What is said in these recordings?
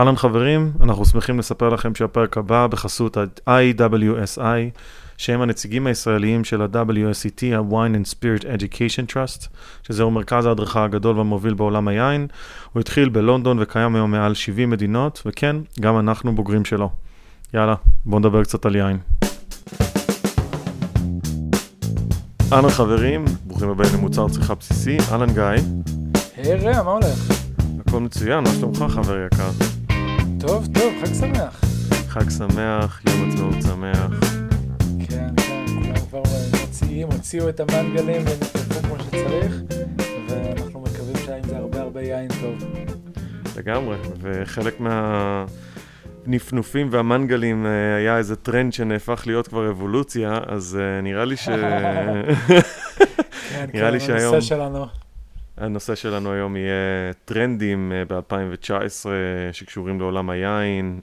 אהלן חברים, אנחנו שמחים לספר לכם שהפרק הבא בחסות ה-I-W-S-I, שהם הנציגים הישראליים של ה-WSET, ה-Wine and Spirit Education Trust, שזהו מרכז ההדרכה הגדול והמוביל בעולם היין. הוא התחיל בלונדון וקיים היום מעל 70 מדינות, וכן, גם אנחנו בוגרים שלו. יאללה, בואו נדבר קצת על יין. אהלן חברים, ברוכים הבאים למוצר צריכה בסיסי, אהלן גיא. היי רע, מה הולך? הכל מצוין, מה שלומך חבר יקר? טוב, טוב, חג שמח. חג שמח, יום עצמאות שמח. כן, אנחנו כבר הוציאו את המנגלים ונתקפו כמו שצריך, ואנחנו מקווים שהיין זה הרבה הרבה יין טוב. לגמרי, וחלק מהנפנופים והמנגלים היה איזה טרנד שנהפך להיות כבר אבולוציה, אז נראה לי ש... נראה לי שהיום... הנושא שלנו היום יהיה טרנדים ב-2019 שקשורים לעולם היין,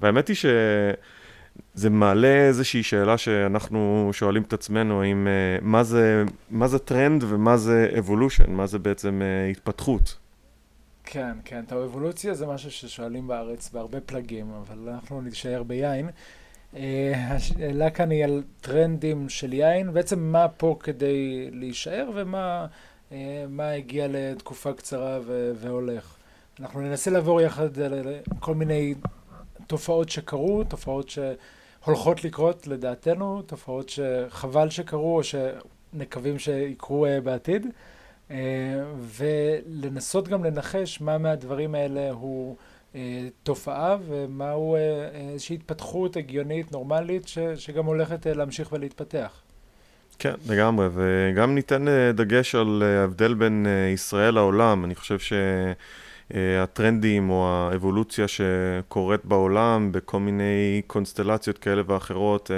והאמת היא שזה מעלה איזושהי שאלה שאנחנו שואלים את עצמנו, האם, מה זה טרנד ומה זה אבולושן, מה זה בעצם התפתחות? כן, האבולוציה זה משהו ששואלים בארץ בהרבה פלגים, אבל אנחנו נשאר ביין. השאלה כאן היא על טרנדים של יין, בעצם מה פה כדי להישאר ומה... מה הגיע לתקופה קצרה והולך. אנחנו ננסה לעבור יחד כל מיני תופעות שקרו, תופעות שהולכות לקרות לדעתנו, תופעות שחבל שקרו או שנקווים שיקרו בעתיד, ולנסות גם לנחש מה מהדברים האלה הוא תופעה ומהו איזושהי התפתחות הגיונית, נורמלית, שגם הולכת להמשיך ולהתפתח. כן, לגמרי, וגם ניתן דגש על ההבדל בין ישראל לעולם. אני חושב שהטרנדים או האבולוציה שקורית בעולם בכל מיני קונסטלציות כאלה ואחרות,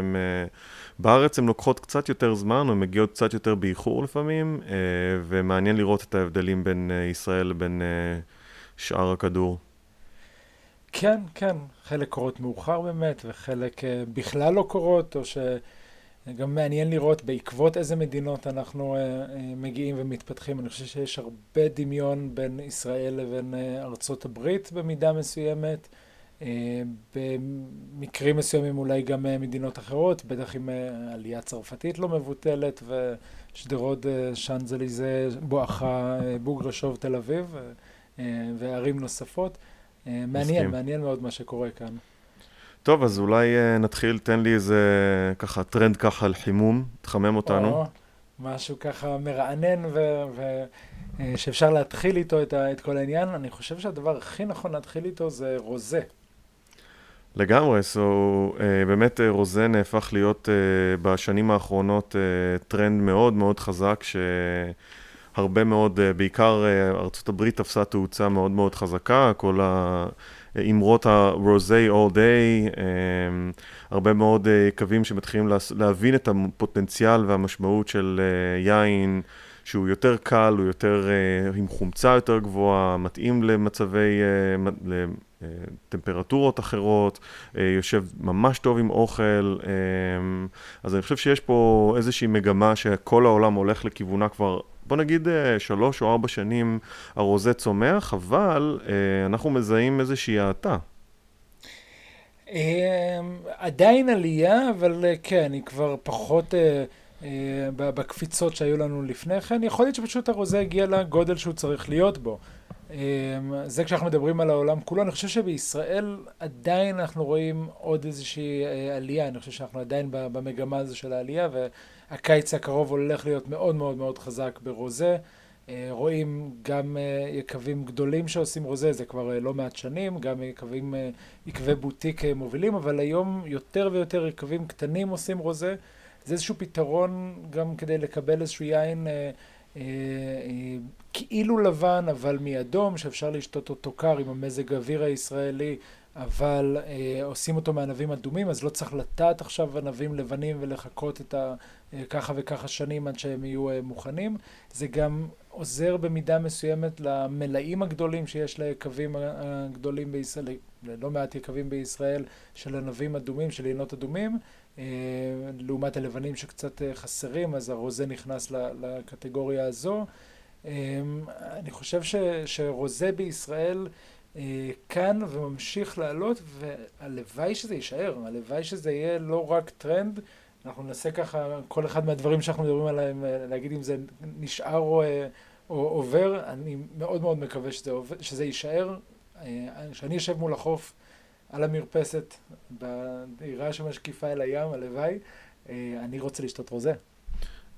בארץ הן לוקחות קצת יותר זמן, הן מגיעות קצת יותר באיחור לפעמים, ומעניין לראות את ההבדלים בין ישראל לבין שאר הכדור. כן, חלק קורות מאוחר באמת, וחלק בכלל לא קורות, או ש... גם מעניין לראות בעקבות איזה מדינות אנחנו מגיעים ומתפתחים. אני חושב שיש הרבה דמיון בין ישראל לבין ארצות הברית במידה מסוימת, במקרים מסוימים אולי גם מדינות אחרות, בטח עם עלייה צרפתית לא מבוטלת ושדרות שנזליזה, בואכה, בוגרשוב, תל אביב וערים נוספות. מעניין מאוד מה שקורה כאן. טוב, אז אולי נתחיל, תן לי איזה ככה טרנד ככה על חימום, תחמם אותנו. משהו ככה מרענן שאפשר להתחיל איתו את כל העניין. אני חושב שהדבר הכי נכון להתחיל איתו זה רוזה. לגמרי, באמת רוזה נהפך להיות בשנים האחרונות טרנד מאוד מאוד חזק, שהרבה מאוד, בעיקר ארצות הברית תפסה תאוצה מאוד מאוד חזקה, כל ה... אמרות הרוזי all day, הרבה מאוד קווים שמתחילים להבין את הפוטנציאל והמשמעות של יין, שהוא יותר קל, הוא יותר עם חומצה יותר גבוהה, מתאים למצבי, לטמפרטורות אחרות, יושב ממש טוב עם אוכל. אז אני חושב שיש פה איזושהי מגמה שכל העולם הולך לכיוונה כבר, בוא נגיד 3 או 4 שנים הרוזה צומח, אבל אנחנו מזהים איזושהי האטה. עדיין עלייה, אבל כן, היא כבר פחות בקפיצות שהיו לנו לפני כן. יכול להיות שפשוט הרוזה הגיע לגודל שהוא צריך להיות בו. זה כשאנחנו מדברים על העולם כולו. אני חושב שבישראל עדיין אנחנו רואים עוד איזושהי עלייה. אני חושב שאנחנו עדיין במגמה הזו של העלייה, והקיץ הקרוב הולך להיות מאוד מאוד מאוד חזק ברוזה. רואים גם יקבים גדולים שעושים רוזה, זה כבר לא מעט שנים, גם יקבי בוטיק מובילים, אבל היום יותר ויותר יקבים קטנים עושים רוזה. זה איזשהו פתרון גם כדי לקבל איזשהו יין כאילו לבן אבל מאדום, שאפשר לשתות אותו קר עם המזג האוויר הישראלי, אבל עושים אותו מענבים אדומים, אז לא צריך לטעת עכשיו ענבים לבנים ולחכות את ככה וככה שנים עד שהם יהיו מוכנים. זה גם עוזר במידה מסוימת למלאים הגדולים שיש ליקבים הגדולים בישראל, לא מעט יקבים בישראל של ענבים אדומים, של עינות אדומים, לעומת הלבנים שקצת חסרים, אז הרוזה נכנס לקטגוריה הזו. אני חושב שרוזה בישראל כאן וממשיך לעלות, והלוואי שזה יישאר, הלוואי שזה יהיה לא רק טרנד, אנחנו ננסה ככה, כל אחד מהדברים שאנחנו מדברים עליהם, להגיד אם זה נשאר או עובר, אני מאוד מאוד מקווה שזה יישאר, שאני אשב מול החוף על המרפסת, בעירה שמשקיפה אל הים, הלוואי, אני רוצה לשתות רוזה.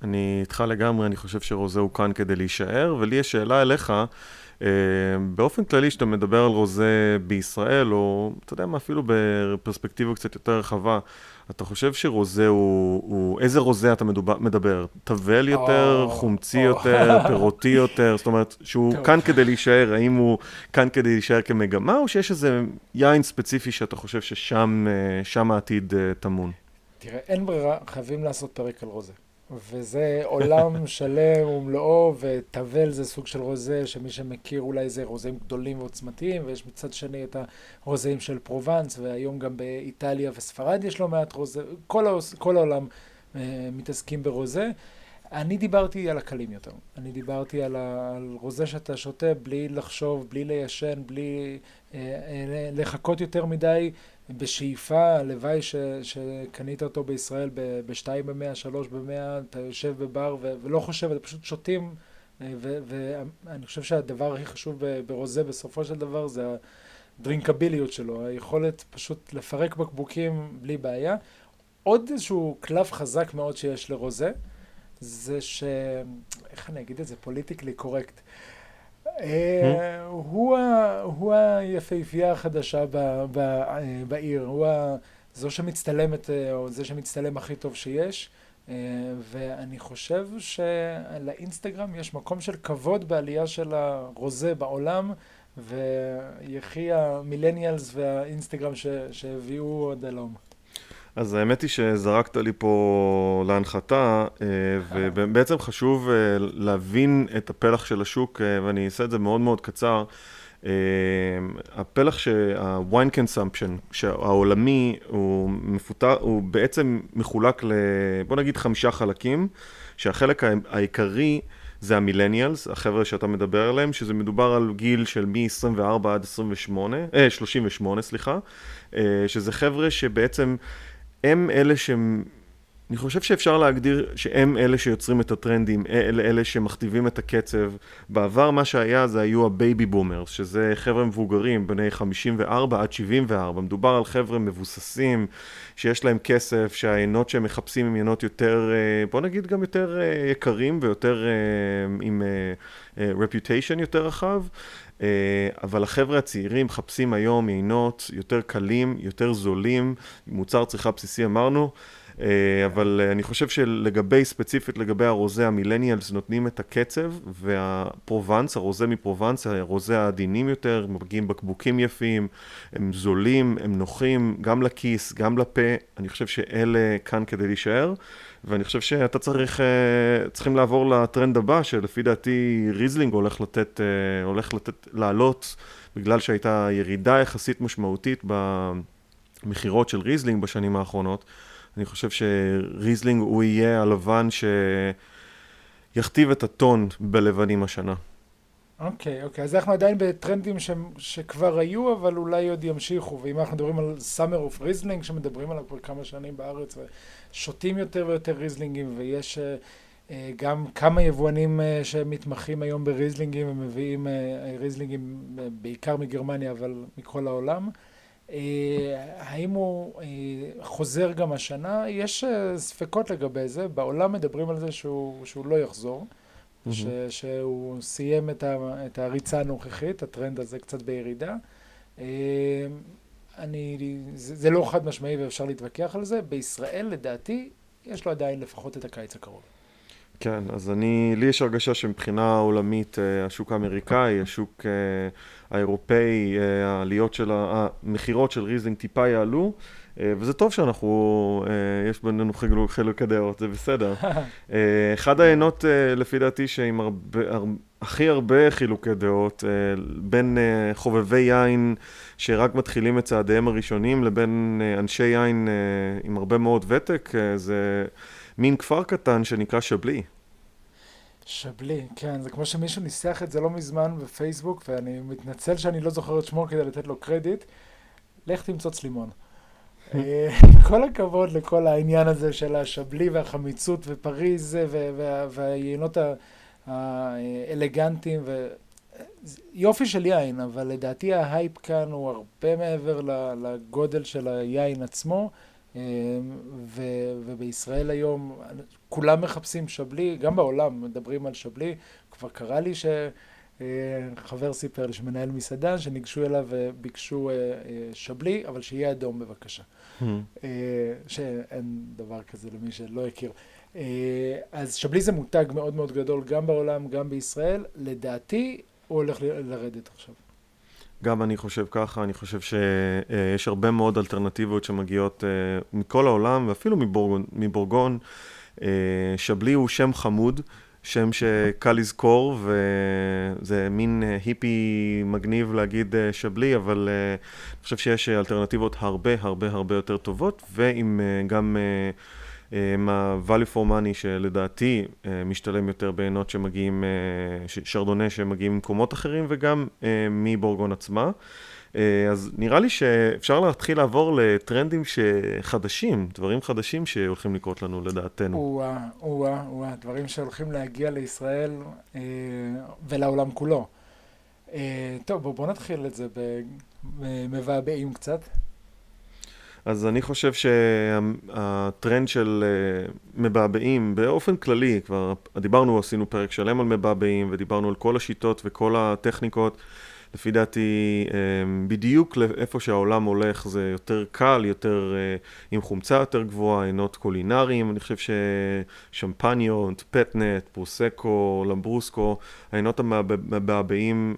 אני איתך לגמרי, אני חושב שרוזה הוא כאן כדי להישאר, ולי יש שאלה אליך, באופן כללי שאתה מדבר על רוזה בישראל, או אתה יודע מה, אפילו בפרספקטיבה קצת יותר רחבה, אתה חושב שרוזה הוא איזה רוזה אתה מדבר? טבל יותר, חומצי יותר, פירוטי יותר, זאת אומרת שהוא כאן כדי להישאר, האם הוא כאן כדי להישאר כמגמה, או שיש איזה יין ספציפי שאתה חושב ששם העתיד תמון? תראה, אין ברירה, חייבים לעשות פרק על רוזה. וזה עולם שלם ומלואו, וטבל זה סוג של רוזה שמי שמכיר אולי זה רוזים גדולים ועוצמתיים, ויש מצד שני את הרוזים של פרובנס, והיום גם באיטליה וספרד יש לו מעט רוזה, כל העולם מתעסקים ברוזה. אני דיברתי על הקלים יותר, אני דיברתי על רוזה שאתה שותה בלי לחשוב, בלי ליישן, בלי לחכות יותר מדי, בשאיפה, הלוואי שקנית אותו בישראל בשתיים במאה, שלוש במאה, אתה יושב בבר ולא חושב, אתה פשוט שותים, ואני חושב שהדבר הכי חשוב ברוזה בסופו של דבר זה הדרינקביליות שלו, היכולת פשוט לפרק בקבוקים בלי בעיה. עוד איזשהו קלף חזק מאוד שיש לרוזה, זה ש... איך אני אגיד את זה? פוליטיקלי קורקט. הוא היפהפייה החדשה בעיר, הוא זו שמצטלמת, או זה שמצטלם הכי טוב שיש, ואני חושב שלאינסטגרם יש מקום של כבוד בעלייה של הרוזה בעולם, ויחי המילניאלס והאינסטגרם שהביאו עוד הלום. אז האמת היא שזרקת לי פה להנחתה, ובעצם חשוב להבין את הפלח של השוק, ואני אעשה את זה מאוד מאוד קצר. הפלח שה-wine consumption, שהעולמי, הוא בעצם מחולק בוא נגיד 5 חלקים, שהחלק העיקרי זה המילניאלס, החבר'ה שאתה מדבר עליהם, שזה מדובר על גיל של מ-24 עד 38, שזה חבר'ה שבעצם הם אלה אני חושב שאפשר להגדיר שהם אלה שיוצרים את הטרנדים, אלה שמכתיבים את הקצב. בעבר מה שהיה זה היו הבייבי בומרס, שזה חבר'ה מבוגרים, בני 54 עד 74. מדובר על חבר'ה מבוססים, שיש להם כסף, שהעינות שהם מחפשים הם עינות יותר, בוא נגיד גם יותר יקרים ויותר עם reputation יותר רחב. אבל החבר'ה הצעירים מחפשים היום עינות יותר קלים, יותר זולים, מוצר צריכה בסיסי אמרנו, אבל אני חושב ספציפית לגבי הרוזה, המילניאלס נותנים את הקצב, והפרובנס, הרוזה מפרובנס, הרוזה העדינים יותר, מגיעים בקבוקים יפים, הם זולים, הם נוחים, גם לכיס, גם לפה, אני חושב שאלה כאן כדי להישאר, ואני חושב שאתה צריכים לעבור לטרנד הבא, שלפי דעתי ריזלינג הולך לתת לעלות, בגלל שהייתה ירידה יחסית משמעותית במחירות של ריזלינג בשנים האחרונות. אני חושב שריזלינג הוא יהיה הלבן שיכתיב את הטון בלבנים השנה. אוקיי. אז אנחנו עדיין בטרנדים שכבר היו, אבל אולי עוד ימשיכו. ואם אנחנו מדברים על סאמר אוף ריזלינג, שמדברים עליו כבר כמה שנים בארץ, ושותים יותר ויותר ריזלינגים, ויש גם כמה יבואנים שמתמחים היום בריזלינגים, ומביאים ריזלינגים בעיקר מגרמניה, אבל מכל העולם. האם הוא חוזר גם השנה? יש ספקות לגבי זה, בעולם מדברים על זה שהוא לא יחזור, שהוא סיים את הריצה הנוכחית, הטרנד הזה קצת בירידה. זה לא חד משמעי ואפשר להתווכח על זה, בישראל לדעתי יש לו עדיין לפחות את הקיץ הקרוב. כן, אז לי יש הרגשה שמבחינה עולמית, השוק האמריקאי, השוק האירופאי, המחירות של ריזלינג טיפה יעלו, וזה טוב יש בינינו חילוקי דעות, זה בסדר. אחד העינות, לפי דעתי, שעם הכי הרבה חילוקי דעות, בין חובבי יין שרק מתחילים את צעדיהם הראשונים, לבין אנשי יין עם הרבה מאוד ותק, זה מין כפר קטן שנקרא שבלי. שבלי, כן, זה כמו שמישהו ניסח את זה לא מזמן בפייסבוק, ואני מתנצל שאני לא זוכר את שמו כדי לתת לו קרדיט, לך תמצוץ לימון. כל הכבוד לכל העניין הזה של השבלי והחמיצות ופריז והיינות האלגנטיים, יופי של יין, אבל לדעתי ההייפ כאן הוא הרבה מעבר לגודל של היין עצמו, ובישראל היום כולם מחפשים שבלי, גם בעולם מדברים על שבלי. כבר קרה לי שחבר סיפר לי שמנהל מסעדה שניגשו אליו וביקשו שבלי, אבל שיהיה אדום בבקשה, שאין דבר כזה למי שלא הכיר. אז שבלי זה מותג מאוד מאוד גדול גם בעולם, גם בישראל. לדעתי הוא הולך לרדת עכשיו. גם אני חושב ככה, אני חושב שיש הרבה מאוד אלטרנטיבות שמגיעות מכל העולם, ואפילו מבורגון. שבלי הוא שם חמוד, שם שקל לזכור, וזה מין היפי מגניב להגיד שבלי, אבל אני חושב שיש אלטרנטיבות הרבה הרבה הרבה יותר טובות, ועם גם ה-value for money שלדעתי משתלם יותר בעינות שמגיעים, שרדונה שמגיעים ממקומות אחרים וגם מבורגון עצמה. אז נראה לי שאפשר להתחיל לעבור לטרנדים חדשים, דברים חדשים שהולכים לקרות לנו לדעתנו. וואה, דברים שהולכים להגיע לישראל ולעולם כולו. טוב, בואו נתחיל את זה במבעבעים קצת. אז אני חושב שהטרנד של מבעבעים באופן כללי, כבר דיברנו, עשינו פרק שלם על מבעבעים ודיברנו על כל השיטות וכל הטכניקות. לפי דעתי, בדיוק לאיפה שהעולם הולך זה יותר קל, יותר עם חומצה יותר גבוהה, עינות קולינריים. אני חושב ששמפניות, פטנט, פרוסקו, למברוסקו, העינות המבעבעים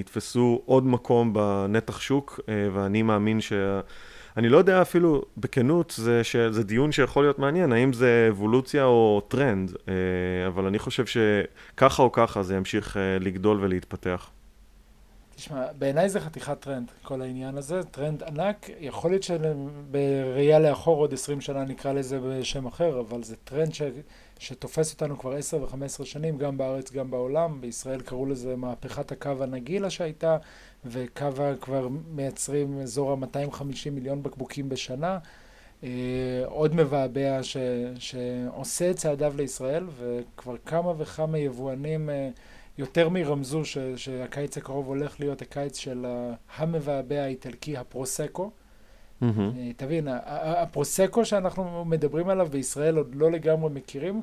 יתפסו עוד מקום בנתח שוק, ואני מאמין אני לא יודע אפילו בכנות, זה דיון שיכול להיות מעניין, האם זה אבולוציה או טרנד, אבל אני חושב שככה או ככה זה ימשיך לגדול ולהתפתח. תשמע, בעיניי זה חתיכת טרנד, כל העניין הזה, טרנד ענק, יכול להיות שבראייה לאחור עוד 20 שנה נקרא לזה בשם אחר, אבל זה טרנד שתופס אותנו כבר 10 ו-15 שנים, גם בארץ, גם בעולם. בישראל קראו לזה מהפכת הקו הנגילה שהייתה, וקווה כבר מייצרים אזור ה-250 מיליון בקבוקים בשנה. עוד מבעבע שעושה את צעדיו לישראל, וכבר כמה וכמה יבואנים יותר מרמזו שהקיץ הקרוב הולך להיות הקיץ של המבעבע האיטלקי, הפרוסקו. תבין, הפרוסקו שאנחנו מדברים עליו בישראל עוד לא לגמרי מכירים,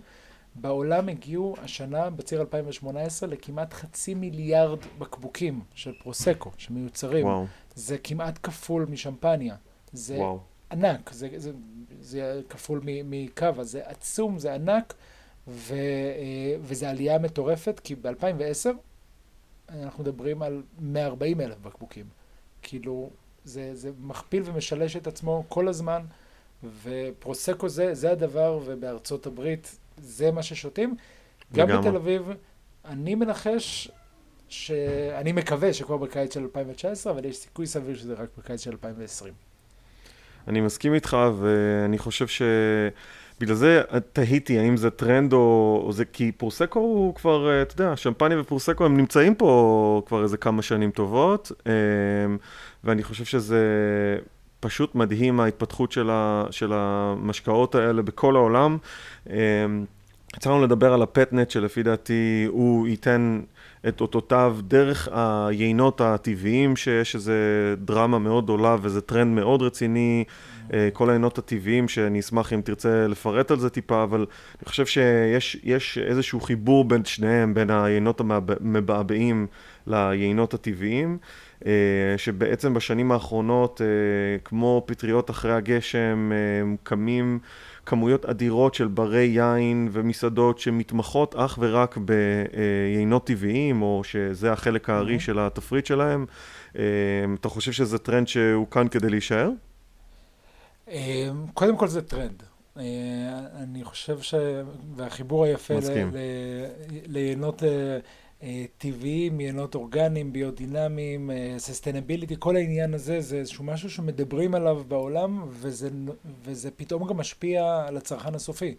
בעולם הגיעו השנה, בציר 2018, לכמעט 500 מיליארד בקבוקים של פרוסקו שמיוצרים. וואו. זה כמעט כפול משמפניה. זה וואו. ענק, זה כפול מקווה, זה עצום, זה ענק, וזה עלייה מטורפת, כי ב-2010 אנחנו מדברים על 140,000 בקבוקים. כאילו, זה מכפיל ומשלש את עצמו כל הזמן, ופרוסקו זה הדבר, ובארצות הברית זה מה ששותים. גם בתל אביב, אני מנחש, אני מקווה שכבר בקיץ של 2019, אבל יש סיכוי סביר שזה רק בקיץ של 2020. אני מסכים איתך, ואני חושב בגלל זה תהיתי, האם זה טרנד או זה, כי פרוסקו הוא כבר, אתה יודע, שמפניה ופרוסקו הם נמצאים פה כבר איזה כמה שנים טובות, ואני חושב שזה פשוט מדהים ההתפתחות של המשקאות האלה בכל העולם. יצאנו לדבר על הפטנט שלפי דעתי הוא ייתן את אותותיו דרך היינות הטבעיים, שיש איזו דרמה מאוד עולה וזה טרנד מאוד רציני, כל היינות הטבעיים, שאני אשמח אם תרצה לפרט על זה טיפה, אבל אני חושב שיש איזשהו חיבור בין שניהם, בין היינות המבעבעים ליינות הטבעיים, שבעצם בשנים האחרונות, כמו פטריות אחרי הגשם, קמים כמויות אדירות של ברי יין ומסעדות שמתמחות אך ורק ביינות טבעיים, או שזה החלק הארי של התפריט שלהם. אתה חושב שזה טרנד שהוא כאן כדי להישאר? קודם כל זה טרנד. אני חושב והחיבור היפה ליינות טבעיים, יינות אורגניים, ביודינמיים, ססטיינביליטי, כל העניין הזה זה איזשהו משהו שמדברים עליו בעולם, וזה פתאום גם משפיע על הצרכן הסופי.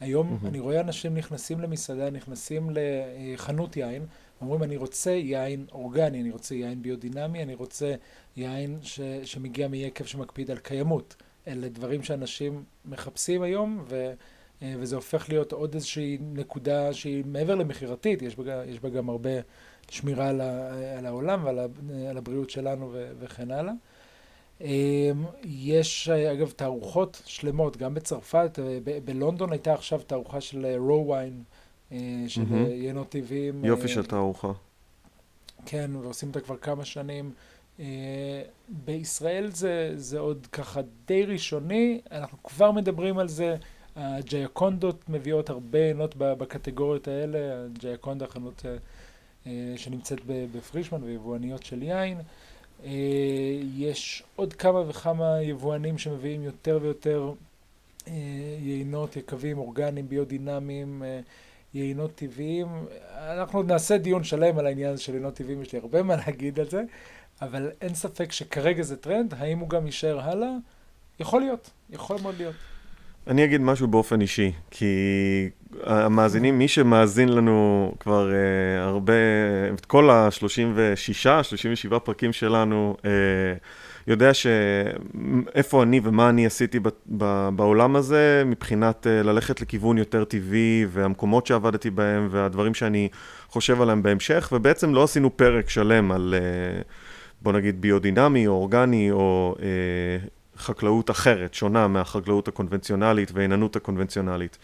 היום אני רואה אנשים נכנסים למסעדה, נכנסים לחנות יין, אומרים אני רוצה יין אורגני, אני רוצה יין ביודינמי, אני רוצה יין שמגיע מיקב שמקפיד על קיימות. אלה דברים שאנשים מחפשים היום, וזה הופך להיות עוד איזושהי נקודה שהיא מעבר למחירתית, יש בה גם הרבה שמירה על העולם ועל הבריאות שלנו וכן הלאה. יש אגב תערוכות שלמות, גם בצרפת, בלונדון הייתה עכשיו תערוכה של רו ויין, של יינות טבעיים. יופי של תערוכה. כן, ועושים אותה כבר כמה שנים. בישראל זה עוד ככה די ראשוני, אנחנו כבר מדברים על זה, הג'ייקונדות מביאות הרבה עינות בקטגוריות האלה, הג'ייקונדה החנות שנמצאת בפרישמן ויבואניות של יין. יש עוד כמה וכמה יבואנים שמביאים יותר ויותר יינות יקבים, אורגניים, ביודינמיים, יינות טבעיים. אנחנו נעשה דיון שלם על העניין הזה של יינות טבעיים, יש לי הרבה מה להגיד על זה, אבל אין ספק שכרגע זה טרנד, האם הוא גם יישאר הלאה? יכול להיות, יכול מאוד להיות. אני אגיד משהו באופן אישי, כי המאזינים, מי שמאזין לנו כבר הרבה, את כל ה-36, 37 פרקים שלנו, יודע שאיפה אני ומה אני עשיתי בעולם הזה, מבחינת ללכת לכיוון יותר טבעי, והמקומות שעבדתי בהם, והדברים שאני חושב עליהם בהמשך, ובעצם לא עשינו פרק שלם על, בוא נגיד, ביודינמי או אורגני או חקלאות אחרת, שונה מהחקלאות הקונבנציונלית והעיננות הקונבנציונלית.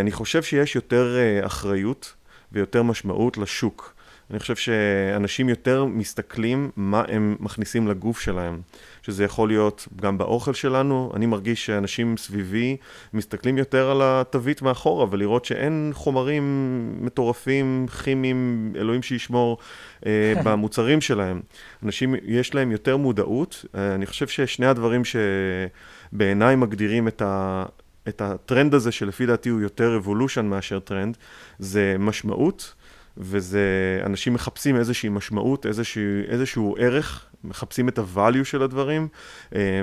אני חושב שיש יותר אחריות ויותר משמעות לשוק. אני חושב שאנשים יותר מסתכלים מה הם מכניסים לגוף שלהם, שזה יכול להיות גם באוכל שלנו. אני מרגיש שאנשים סביבי מסתכלים יותר על התווית מאחורה, ולראות שאין חומרים מטורפים, כימיים, אלוהים שישמור במוצרים שלהם. אנשים, יש להם יותר מודעות. אני חושב ששני הדברים שבעיניי מגדירים את הטרנד הזה, שלפי דעתי הוא יותר רבולושן מאשר טרנד, זה משמעות, וזה, אנשים מחפשים איזושהי משמעות, איזשהו ערך, מחפשים את הvalue של הדברים,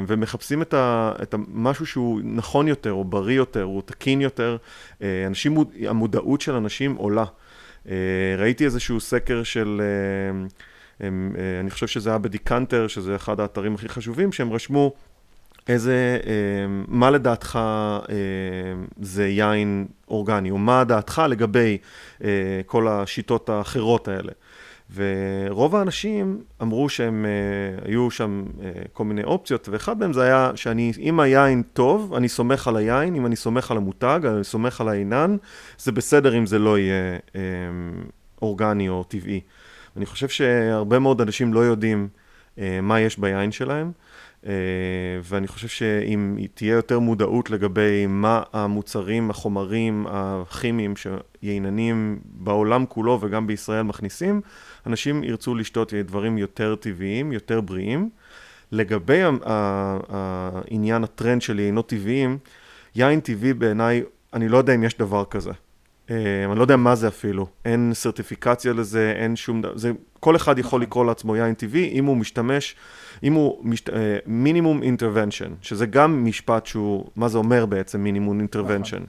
ומחפשים את משהו שהוא נכון יותר, או בריא יותר, או תקין יותר. אנשים, המודעות של אנשים עולה. ראיתי איזשהו סקר של, אני חושב שזה היה בדיקנטר, שזה אחד האתרים הכי חשובים, שהם רשמו איזה, מה לדעתך זה יין אורגני, או מה דעתך לגבי כל השיטות האחרות האלה. ורוב האנשים אמרו שהם, היו שם כל מיני אופציות, ואחד מהם זה היה שאני, אם היין טוב, אני סומך על היין, אם אני סומך על המותג, אני סומך על העינן, זה בסדר אם זה לא יהיה אורגני או טבעי. אני חושב שהרבה מאוד אנשים לא יודעים מה יש ביין שלהם, ואני חושב שאם תהיה יותר מודעות לגבי מה המוצרים, החומרים, הכימיים שייננים בעולם כולו וגם בישראל מכניסים, אנשים ירצו לשתות דברים יותר טבעיים, יותר בריאים. לגבי העניין הטרנד של יינות טבעיים, יין טבעי בעיניי, אני לא יודע אם יש דבר כזה. אני לא יודע מה זה אפילו. אין סרטיפיקציה לזה, אין שום דבר. כל אחד יכול לקרוא לעצמו יין טבעי, אם הוא משתמש, אם הוא מינימום אינטרוונשן, שזה גם משפט שהוא, מה זה אומר בעצם מינימום אינטרוונשן.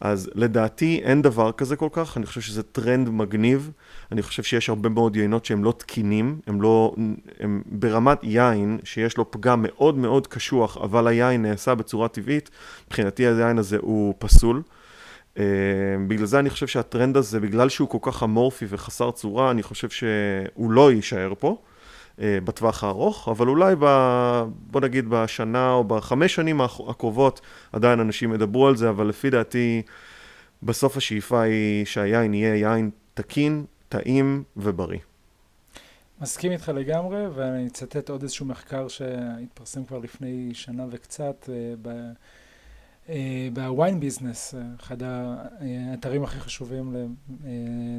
אז לדעתי אין דבר כזה כל כך, אני חושב שזה טרנד מגניב, אני חושב שיש הרבה מאוד יינות שהם לא תקינים, הם ברמת יין שיש לו פגם מאוד מאוד קשוח, אבל היין נעשה בצורה טבעית, מבחינתי היין הזה הוא פסול, בגלל זה אני חושב שהטרנד הזה, בגלל שהוא כל כך אמורפי וחסר צורה, אני חושב שהוא לא יישאר פה בטווח הארוך, אבל אולי בוא נגיד בשנה או בחמש שנים הקרובות עדיין אנשים מדברו על זה, אבל לפי דעתי בסוף השאיפה היא שהיין יהיה יין תקין, טעים ובריא. מסכים איתך לגמרי, ואני אצטט עוד איזשהו מחקר שהתפרסם כבר לפני שנה וקצת בוויין ביזנס, אחד האתרים הכי חשובים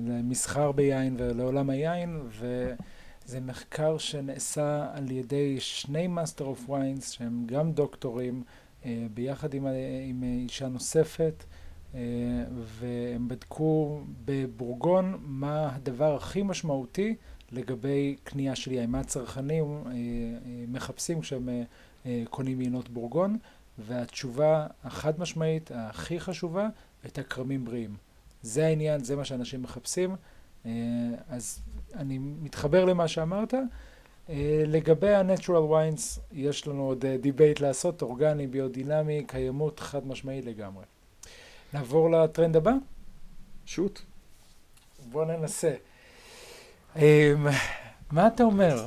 למסחר ביין ולעולם היין, וזה מחקר שנעשה על ידי שני מאסטר אוף ויינס שהם גם דוקטורים, ביחד עם אישה נוספת, והם בדקו בבורגון מה הדבר הכי משמעותי לגבי קנייה של יין, מה הצרכנים מחפשים כשהם קונים יינות בורגון, והתשובה החד משמעית, הכי חשובה, הייתה קרמים בריאים. זה העניין, זה מה שאנשים מחפשים. אז אני מתחבר למה שאמרת. לגבי ה-Natural Wines, יש לנו עוד דיבייט לעשות, אורגני, ביודינמי, קיימות, חד משמעית לגמרי. נעבור לטרנד הבא? שוט. בוא ננסה. מה אתה אומר?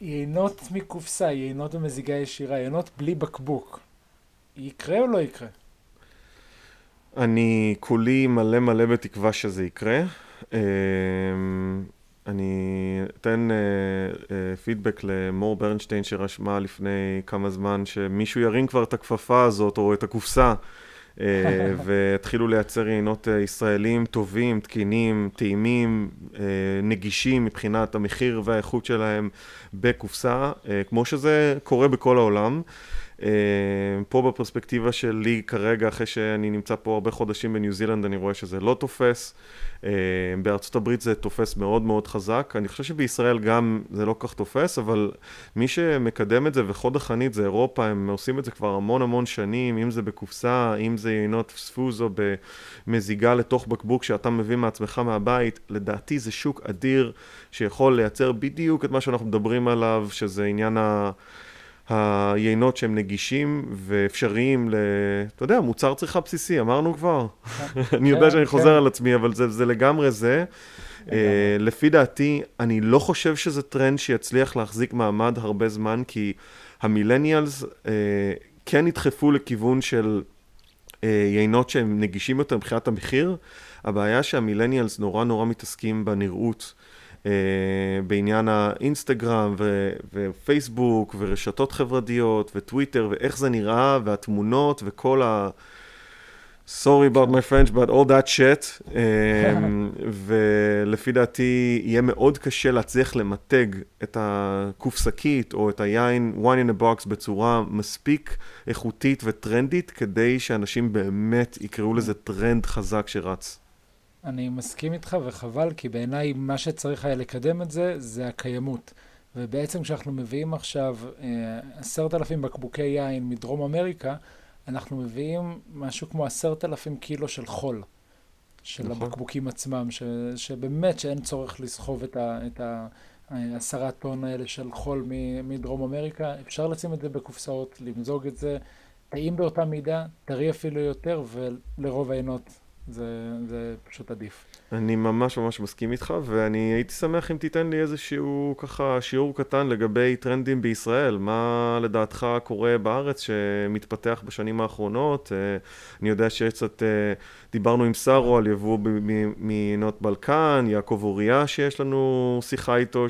יינות מקופסה, יינות במזיגה ישירה, יינות בלי בקבוק. יקרה או לא יקרה? אני כולי מלא מלא בתקווה שזה יקרה. אני אתן פידבק למור ברנשטיין שרשמה לפני כמה זמן שמישהו ירים כבר את הכפפה הזאת או את הקופסה והתחילו לייצר יינות ישראלים טובים, תקינים, טעימים, נגישים מבחינת המחיר והאיכות שלהם בקופסה, כמו שזה קורה בכל העולם. פה בפרספקטיבה שלי כרגע, אחרי שאני נמצא פה הרבה חודשים בניו זילנד, אני רואה שזה לא תופס. בארצות הברית זה תופס מאוד מאוד חזק. אני חושב שבישראל גם זה לא כך תופס, אבל מי שמקדם את זה וחוד החנית זה אירופה, הם עושים את זה כבר המון המון שנים, אם זה בקופסה, אם זה יינות פספוס או במזיגה לתוך בקבוק שאתה מביא מעצמך מהבית. לדעתי זה שוק אדיר שיכול לייצר בדיוק את מה שאנחנו מדברים עליו, שזה עניין היינות שהם נגישים ואפשריים אתה יודע, מוצר צריכה בסיסי, אמרנו כבר. אני יודע שאני חוזר על עצמי, אבל זה לגמרי זה. לפי דעתי, אני לא חושב שזה טרנד שיצליח להחזיק מעמד הרבה זמן, כי המילניאלס כן ידחפו לכיוון של יינות שהם נגישים יותר מבחינת המחיר. הבעיה שהמילניאלס נורא נורא מתעסקים בנראות. בעניין האינסטגרם ופייסבוק ורשתות חברתיות וטוויטר ואיך זה נראה והתמונות וכל ה... Sorry about my French, but all that shit. ולפי דעתי יהיה מאוד קשה להצליח למתג את הקופסקית או את היין, wine in a box, בצורה מספיק איכותית וטרנדית, כדי שאנשים באמת יקראו לזה טרנד חזק שרץ. אני מסכים איתך, וחבל, כי בעיניי מה שצריך היה לקדם את זה, זה הקיימות. ובעצם כשאנחנו מביאים עכשיו 10,000 בקבוקי יין מדרום אמריקה, אנחנו מביאים משהו כמו 10,000 קילו של חול, של נכון. הבקבוקים עצמם, שבאמת שאין צורך לסחוב את ה-10 טון האלה של חול מדרום אמריקה. אפשר לשים את זה בקופסאות, למזוג את זה, טעים באותה מידה, טרי אפילו יותר, ולרוב העינות. זה פשוט עדיף. אני ממש ממש מסכים איתך, ואני הייתי שמח אם תיתן לי איזשהו ככה שיעור קטן לגבי טרנדים בישראל. מה לדעתך קורה בארץ שמתפתח בשנים האחרונות? אני יודע שקצת דיברנו עם סרו על יבוא מינות בלקן, יעקב אוריה שיש לנו שיחה איתו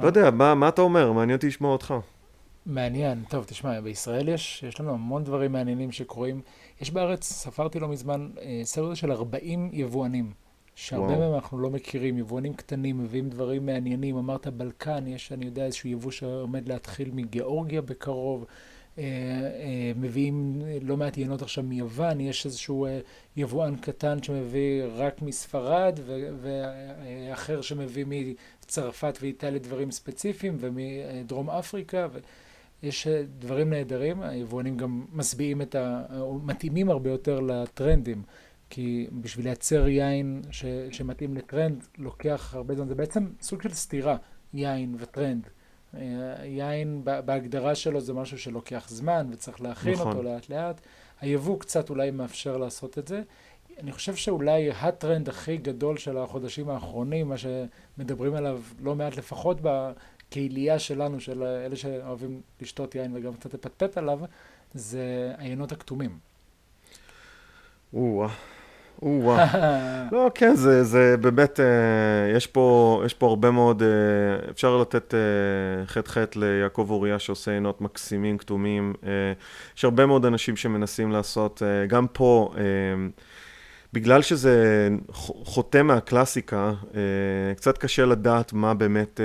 לא יודע, מה אתה אומר? מעניין אותי לשמוע אותך. מעניין, טוב, תשמע, בישראל יש לנו המון דברים מעניינים שקורים. יש בארץ, ספרתי לא מזמן, סדר של 40 יבואנים, שהרבה מהם אנחנו לא מכירים, יבואנים קטנים, מביאים דברים מעניינים. אמרת בלקן, יש, אני יודע, איזשהו יבוא שעומד להתחיל מגיאורגיה בקרוב, מביאים לא מעט יינות עכשיו מיוון, יש איזשהו יבואן קטן שמביא רק מספרד, ואחר שמביא מצרפת ואיטליה דברים ספציפיים, ומדרום אפריקה, יש דברים נהדרים. היבואנים גם מסביעים מתאימים הרבה יותר לטרנדים, כי בשביל לייצר יין שמתאים לטרנד לוקח הרבה זמן. זה בעצם סוג של סתירה, יין וטרנד. יין בהגדרה שלו זה משהו שלוקח זמן וצריך להכין אותו לאט לאט. היבוא קצת אולי מאפשר לעשות את זה. אני חושב שאולי הטרנד הכי גדול של החודשים האחרונים, מה שמדברים עליו לא מעט לפחות קהילייה שלנו, של אלה שאוהבים לשתות יין וגם קצת לפטפט עליו, זה היינות הכתומים. וואו. לא, כן, זה באמת, יש פה הרבה מאוד, אפשר לתת חטא ליעקב אוריה שעושה יינות מקסימים, כתומים. יש הרבה מאוד אנשים שמנסים לעשות, גם פה, בגלל שזה חותם מהקלאסיקה, קצת קשה לדעת מה באמת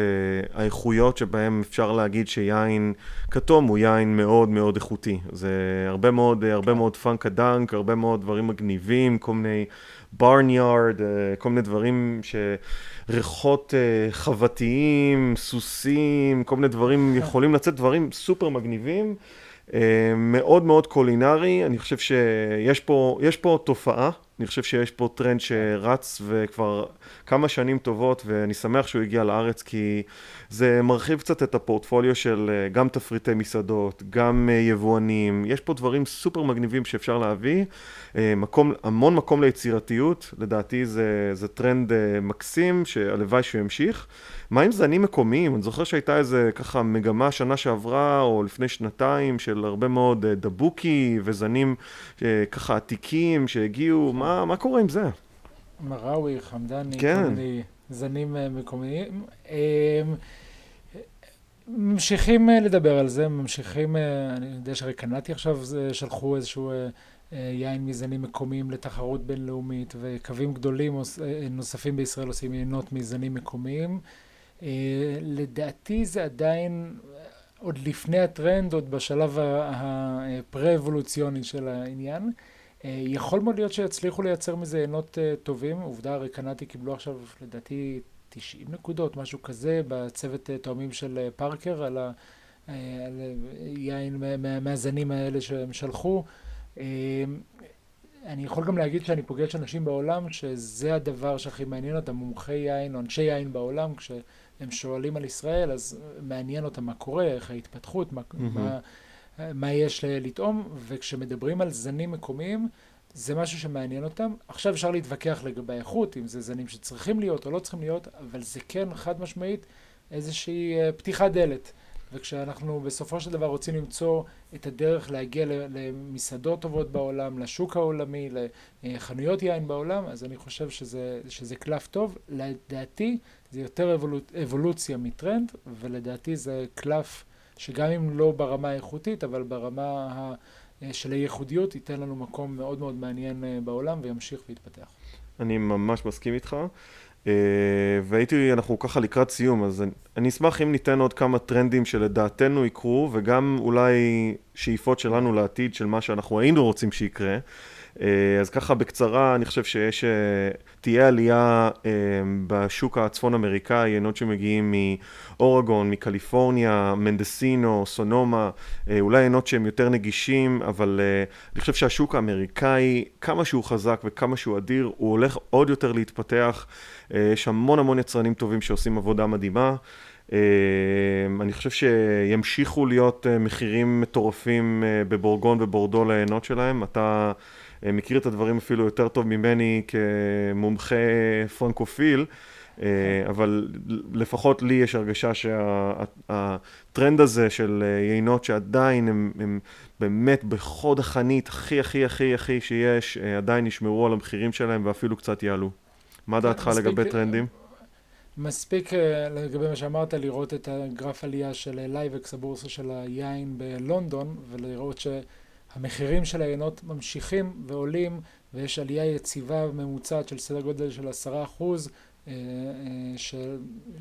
האיכויות שבהם אפשר להגיד שיין כתום הוא יין מאוד מאוד איכותי. זה הרבה מאוד, הרבה מאוד פאנקה דנק, הרבה מאוד דברים מגניבים, כל מיני ברניארד, כל מיני דברים שריחות חוותיים, סוסים, כל מיני דברים, יכולים לצאת דברים סופר מגניבים. מאוד מאוד קולינרי. אני חושב שיש פה, תופעה, אני חושב שיש פה טרנד שרץ וכבר כמה שנים טובות, ואני שמח שהוא הגיע לארץ, כי זה מרחיב קצת את הפורטפוליו של גם תפריטי מסעדות, גם יבואנים, יש פה דברים סופר מגניבים שאפשר להביא, המון מקום ליצירתיות, לדעתי זה טרנד מקסים, שהלוואי שהוא ימשיך. מה עם זנים מקומיים? אני זוכר שהייתה איזה ככה מגמה שנה שעברה, או לפני שנתיים, של הרבה מאוד דבוקי וזנים ככה עתיקים שהגיעו, מה קורה עם זה? מראוי, חמדני, קמלי, זנים מקומיים. ממשיכים לדבר על זה, ממשיכים, אני יודע שקנאתי עכשיו, שלחו איזשהו יין מזנים מקומיים לתחרות בינלאומית, וקווים גדולים נוספים בישראל עושים יינות מזנים מקומיים. לדעתי זה עדיין, עוד לפני הטרנד, עוד בשלב הפרה-אבולוציוני של העניין, יכול מאוד להיות שיצליחו לייצר מזה יינות טובים. עובדה, רקנאתי קיבלו עכשיו לדעתי 90 נקודות, משהו כזה, בצוות תואמים של פארקר, על היין מהזנים האלה שהם שלחו. אני יכול גם להגיד שאני פוגש אנשים בעולם שזה הדבר שהכי מעניין אותם, מומחי יין או אנשי יין בעולם, כשהם שואלים על ישראל, אז מעניין אותם מה קורה, איך ההתפתחות, מה יש לטעום, וכשמדברים על זנים מקומיים, זה משהו שמעניין אותם. עכשיו אפשר להתווכח לגבי איכות, אם זה זנים שצריכים להיות או לא צריכים להיות, אבל זה כן חד משמעית איזושהי פתיחת דלת. וכשאנחנו בסופו של דבר רוצים למצוא את הדרך להגיע למסעדות טובות בעולם, לשוק העולמי, לחנויות יין בעולם, אז אני חושב שזה קלף טוב. לדעתי זה יותר אבולוציה מטרנד, ולדעתי זה קלף שגם אם לא ברמה האיכותית, אבל ברמה של הייחודיות, ייתן לנו מקום מאוד מאוד מעניין בעולם וימשיך ויתפתח. אני ממש מסכים איתך. והייתי, אנחנו ככה לקראת סיום, אז אני אשמח אם ניתן עוד כמה טרנדים שלדעתנו יקרו, וגם אולי שאיפות שלנו לעתיד של מה שאנחנו היינו רוצים שיקרה. אז ככה בקצרה, אני חושב שיש, תהיה עלייה בשוק הצפון אמריקאי, יינות שמגיעים מאורגון, מקליפורניה, מנדסינו, סונומה, אולי יינות שהם יותר נגישים, אבל אני חושב שהשוק האמריקאי, כמה שהוא חזק וכמה שהוא אדיר, הוא הולך עוד יותר להתפתח. יש המון יצרנים טובים שעושים עבודה מדהימה. אני חושב שימשיכו להיות מחירים מטורפים בבורגון ובורדו לעיינות שלהם. אתה מכיר את הדברים אפילו יותר טוב ממני כמומחה פרנקופיל, אבל לפחות לי יש הרגשה שהטרנד הזה של יינות שעדיין הם באמת בחוד החנית הכי שיש, עדיין ישמרו על המחירים שלהם ואפילו קצת יעלו. מה דעתך לגבי טרנדים? מספיק לגבי מה שאמרת, לראות את הגרף עלייה של לייב-אקס, הבורסה של היין בלונדון, ולראות שהמחירים של היינות ממשיכים ועולים, ויש עלייה יציבה ממוצעת של סדר גודל של 10%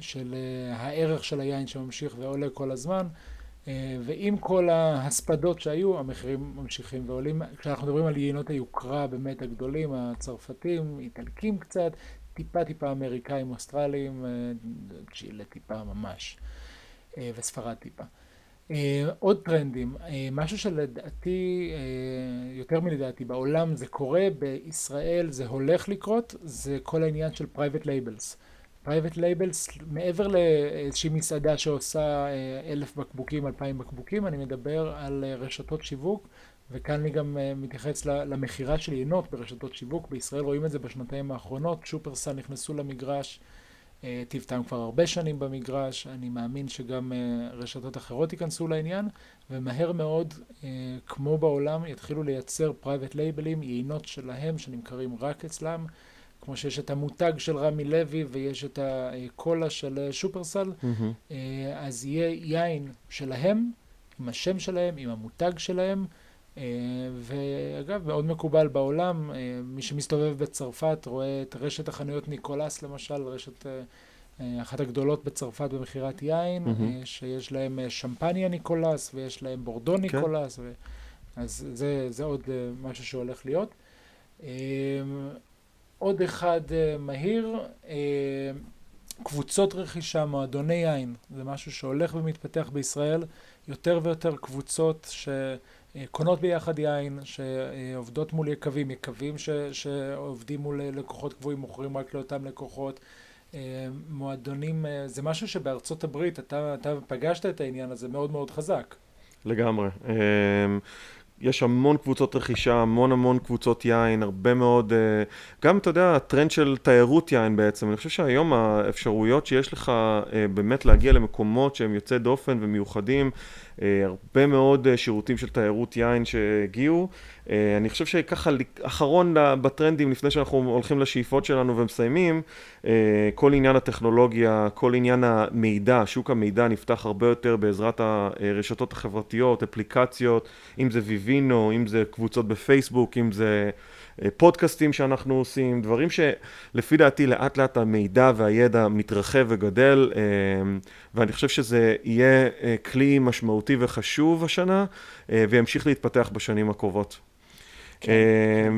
של הערך של היין שממשיך ועולה כל הזמן, ועם כל ההספדות שהיו, המחירים ממשיכים ועולים. כשאנחנו מדברים על יינות היוקרה באמת הגדולים, הצרפתים, איטלקים קצת, טיפה אמריקאים, אוסטרליים, צ'ילה טיפה ממש, וספרד טיפה. עוד טרנדים, משהו שלדעתי, יותר מלדעתי, בעולם זה קורה, בישראל זה הולך לקרות, זה כל העניין של private labels. private labels, מעבר לאיזושהי מסעדה שעושה 1,000 בקבוקים, 2,000 בקבוקים, אני מדבר על רשתות שיווק, וכאן אני גם מתייחס למחירה של יינות ברשתות שיווק. בישראל רואים את זה בשנתיים האחרונות, שופרסל נכנסו למגרש, טיב טעם כבר הרבה שנים במגרש, אני מאמין שגם רשתות אחרות ייכנסו לעניין, ומהר מאוד, כמו בעולם, יתחילו לייצר פרייבט לייבלים, יינות שלהם שנמכרים רק אצלם, כמו שיש את המותג של רמי לוי ויש את הקולה של שופרסל, אז יהיה יין שלהם, עם השם שלהם, עם המותג שלהם, ואגב, מאוד מקובל בעולם, מי שמסתובב בצרפת רואה את רשת החנויות ניקולס למשל, רשת אחת הגדולות בצרפת במחירת יין, שיש להם שמפניה ניקולס ויש להם בורדו ניקולס, אז זה עוד משהו שהולך להיות. עוד אחד מהיר, קבוצות רכישה, מועדוני יין, זה משהו שהולך ומתפתח בישראל, יותר ויותר קבוצות שקונות ביחד יין, שעובדות מול יקבים, יקבים שעובדים מול לקוחות קבועים, מוכרים רק לאותם לקוחות, מועדונים, זה משהו שבארצות הברית, אתה פגשת את העניין הזה מאוד מאוד חזק. לגמרי. יש המון קבוצות רכישה, המון קבוצות יין, הרבה מאוד, גם אתה יודע, הטרנד של תיירות יין בעצם, אני חושב שהיום האפשרויות שיש לך באמת להגיע למקומות שהם יוצא דופן ומיוחדים, הרבה מאוד שירותים של תיירות יין שהגיעו, אני חושב שככה אחרון בטרנדים לפני שאנחנו הולכים לשאיפות שלנו ומסיימים, כל עניין הטכנולוגיה, כל עניין המידע, שוק המידע נפתח הרבה יותר בעזרת הרשתות החברתיות, אפליקציות, אם זה ויבינו, אם זה קבוצות בפייסבוק, אם זה פודקאסטים שאנחנו עושים, דברים שלפי דעתי לאט לאט המידע והידע מתרחב וגדל, ואני חושב שזה יהיה כלי משמעותי וחשוב השנה, וימשיך להתפתח בשנים הקרובות.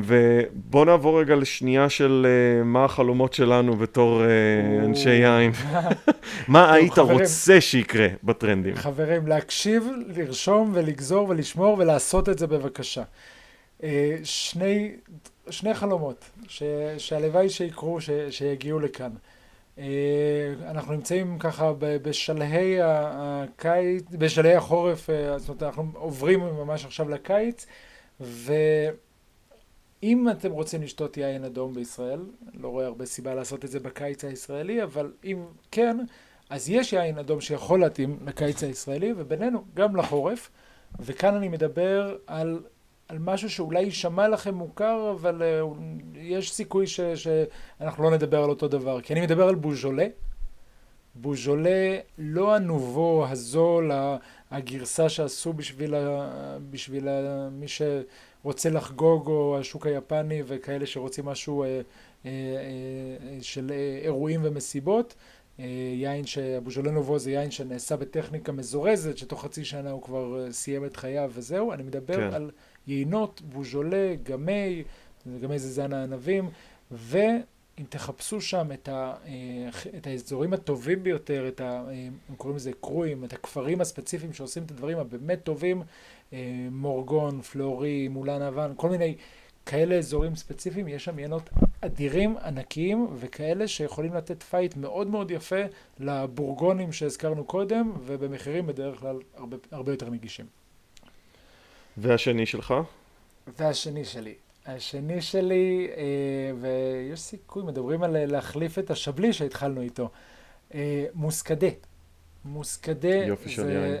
ובואו נעבור רגע לשנייה של מה החלומות שלנו בתור אנשי יין. מה היית רוצה שיקרה בטרנדים? חברים, להקשיב, לרשום ולגזור ולשמור ולעשות את זה בבקשה. שני חלומות שהלוואי שיקרו, שיגיעו לכאן. אנחנו נמצאים ככה בשלהי הקיץ, בשלהי החורף, זאת אומרת אנחנו עוברים ממש עכשיו לקיץ, ואם אתם רוצים לשתות יין אדום בישראל, לא רואה הרבה סיבה לעשות את זה בקיץ הישראלי, אבל אם כן, אז יש יין אדום שיכול להתאים לקיץ הישראלי, ובינינו גם לחורף, וכאן אני מדבר על משהו שאולי יישמע לכם מוכר, אבל יש סיכוי שאנחנו לא נדבר על אותו דבר, כי אני מדבר על בוז'ולה. בוז'ולה לא הנובו הזול, הגרסה שעשו בשביל מי שרוצה לחגוג, או השוק היפני וכאלה שרוצים משהו של אירועים ומסיבות. יין שהבוז'ולה נובו זה יין שנעשה בטכניקה מזורזת, שתוך חצי שנה הוא כבר סיים את חייו וזהו. אני מדבר כן. על יינות, בוז'ולה, גמי, גמי זה זן הענבים, ואם תחפשו שם את האזורים הטובים ביותר, הם קוראים לזה קרויים, את הכפרים הספציפיים שעושים את הדברים הבאמת טובים, מורגון, פלורי, מולן-אבן, כל מיני כאלה אזורים ספציפיים, יש שם יינות אדירים, ענקיים, וכאלה שיכולים לתת פייט מאוד מאוד יפה לבורגונים שהזכרנו קודם, ובמחירים בדרך כלל הרבה יותר נגישים. והשני שלך? והשני שלי, ויש סיכוי, מדברים על להחליף את השבלי שהתחלנו איתו. מוסקדה. יופי של יין.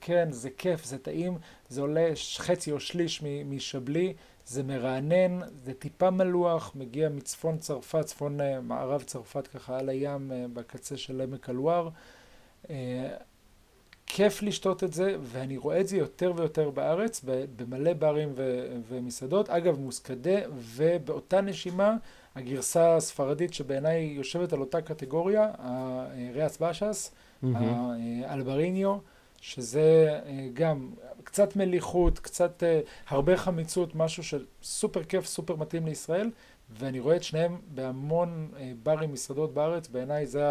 כן, זה כיף, זה טעים, זה עולה חצי או שליש משבלי, זה מרענן, זה טיפה מלוח, מגיע מצפון צרפת, צפון מערב צרפת ככה על הים, בקצה של עמק הלואר. כיף לשתות את זה, ואני רואה את זה יותר ויותר בארץ, במלא ברים ומסעדות. אגב, מוסקדה, ובאותה נשימה, הגרסה הספרדית שבעיניי יושבת על אותה קטגוריה, ריאס באשס, אלבריניו, שזה גם קצת מליחות, קצת הרבה חמיצות, משהו של סופר כיף, סופר מתאים לישראל, ואני רואה את שניהם בהמון ברים מסעדות בארץ, בעיניי זה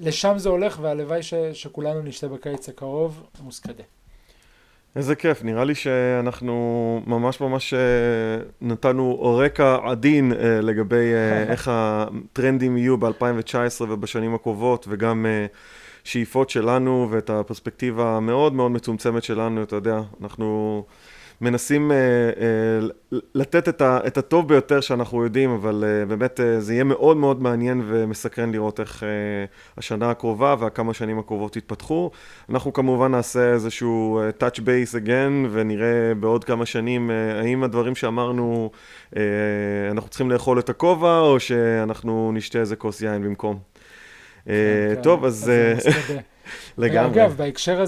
לשם זה הולך, והלוואי שכולנו נשתה בקיץ הקרוב, מוסקדה. איזה כיף, נראה לי שאנחנו ממש נתנו רקע עדין לגבי איך הטרנדים יהיו ב-2019 ובשנים הקרובות, וגם שאיפות שלנו ואת הפרספקטיבה המאוד מאוד מצומצמת שלנו, אתה יודע, אנחנו מנסים לתת את הטוב ביותר שאנחנו יודעים, אבל באמת זה יהיה מאוד מאוד מעניין ומסקרן לראות איך השנה הקרובה והכמה שנים הקרובות התפתחו. אנחנו כמובן נעשה איזשהו touch base again ונראה בעוד כמה שנים האם הדברים שאמרנו אנחנו צריכים לאכול את הכובע או שאנחנו נשתה איזה כוס יין במקום. טוב, אז לגמרי. אגב, בהקשר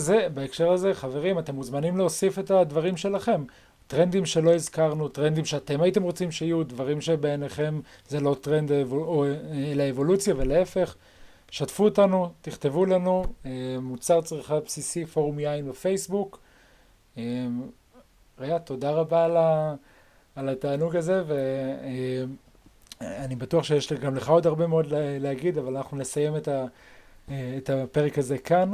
הזה, חברים, אתם מוזמנים להוסיף את הדברים שלכם. טרנדים שלא הזכרנו, טרנדים שאתם הייתם רוצים שיהיו, דברים שבעיניכם זה לא טרנד אלא אבולוציה, ולהפך. שתפו אותנו, תכתבו לנו, מוצר צריכה בסיסי, פורום יין בפייסבוק. ריה, תודה רבה על התענוג הזה, אני בטוח שיש גם לך עוד הרבה מאוד להגיד, אבל אנחנו נסיים את הפרק הזה כאן.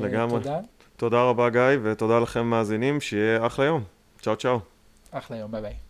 לגמרי. תודה. תודה רבה גיא, ותודה לכם מאזינים, שיהיה אחלה יום. צ'או צ'או. אחלה יום, ביי ביי.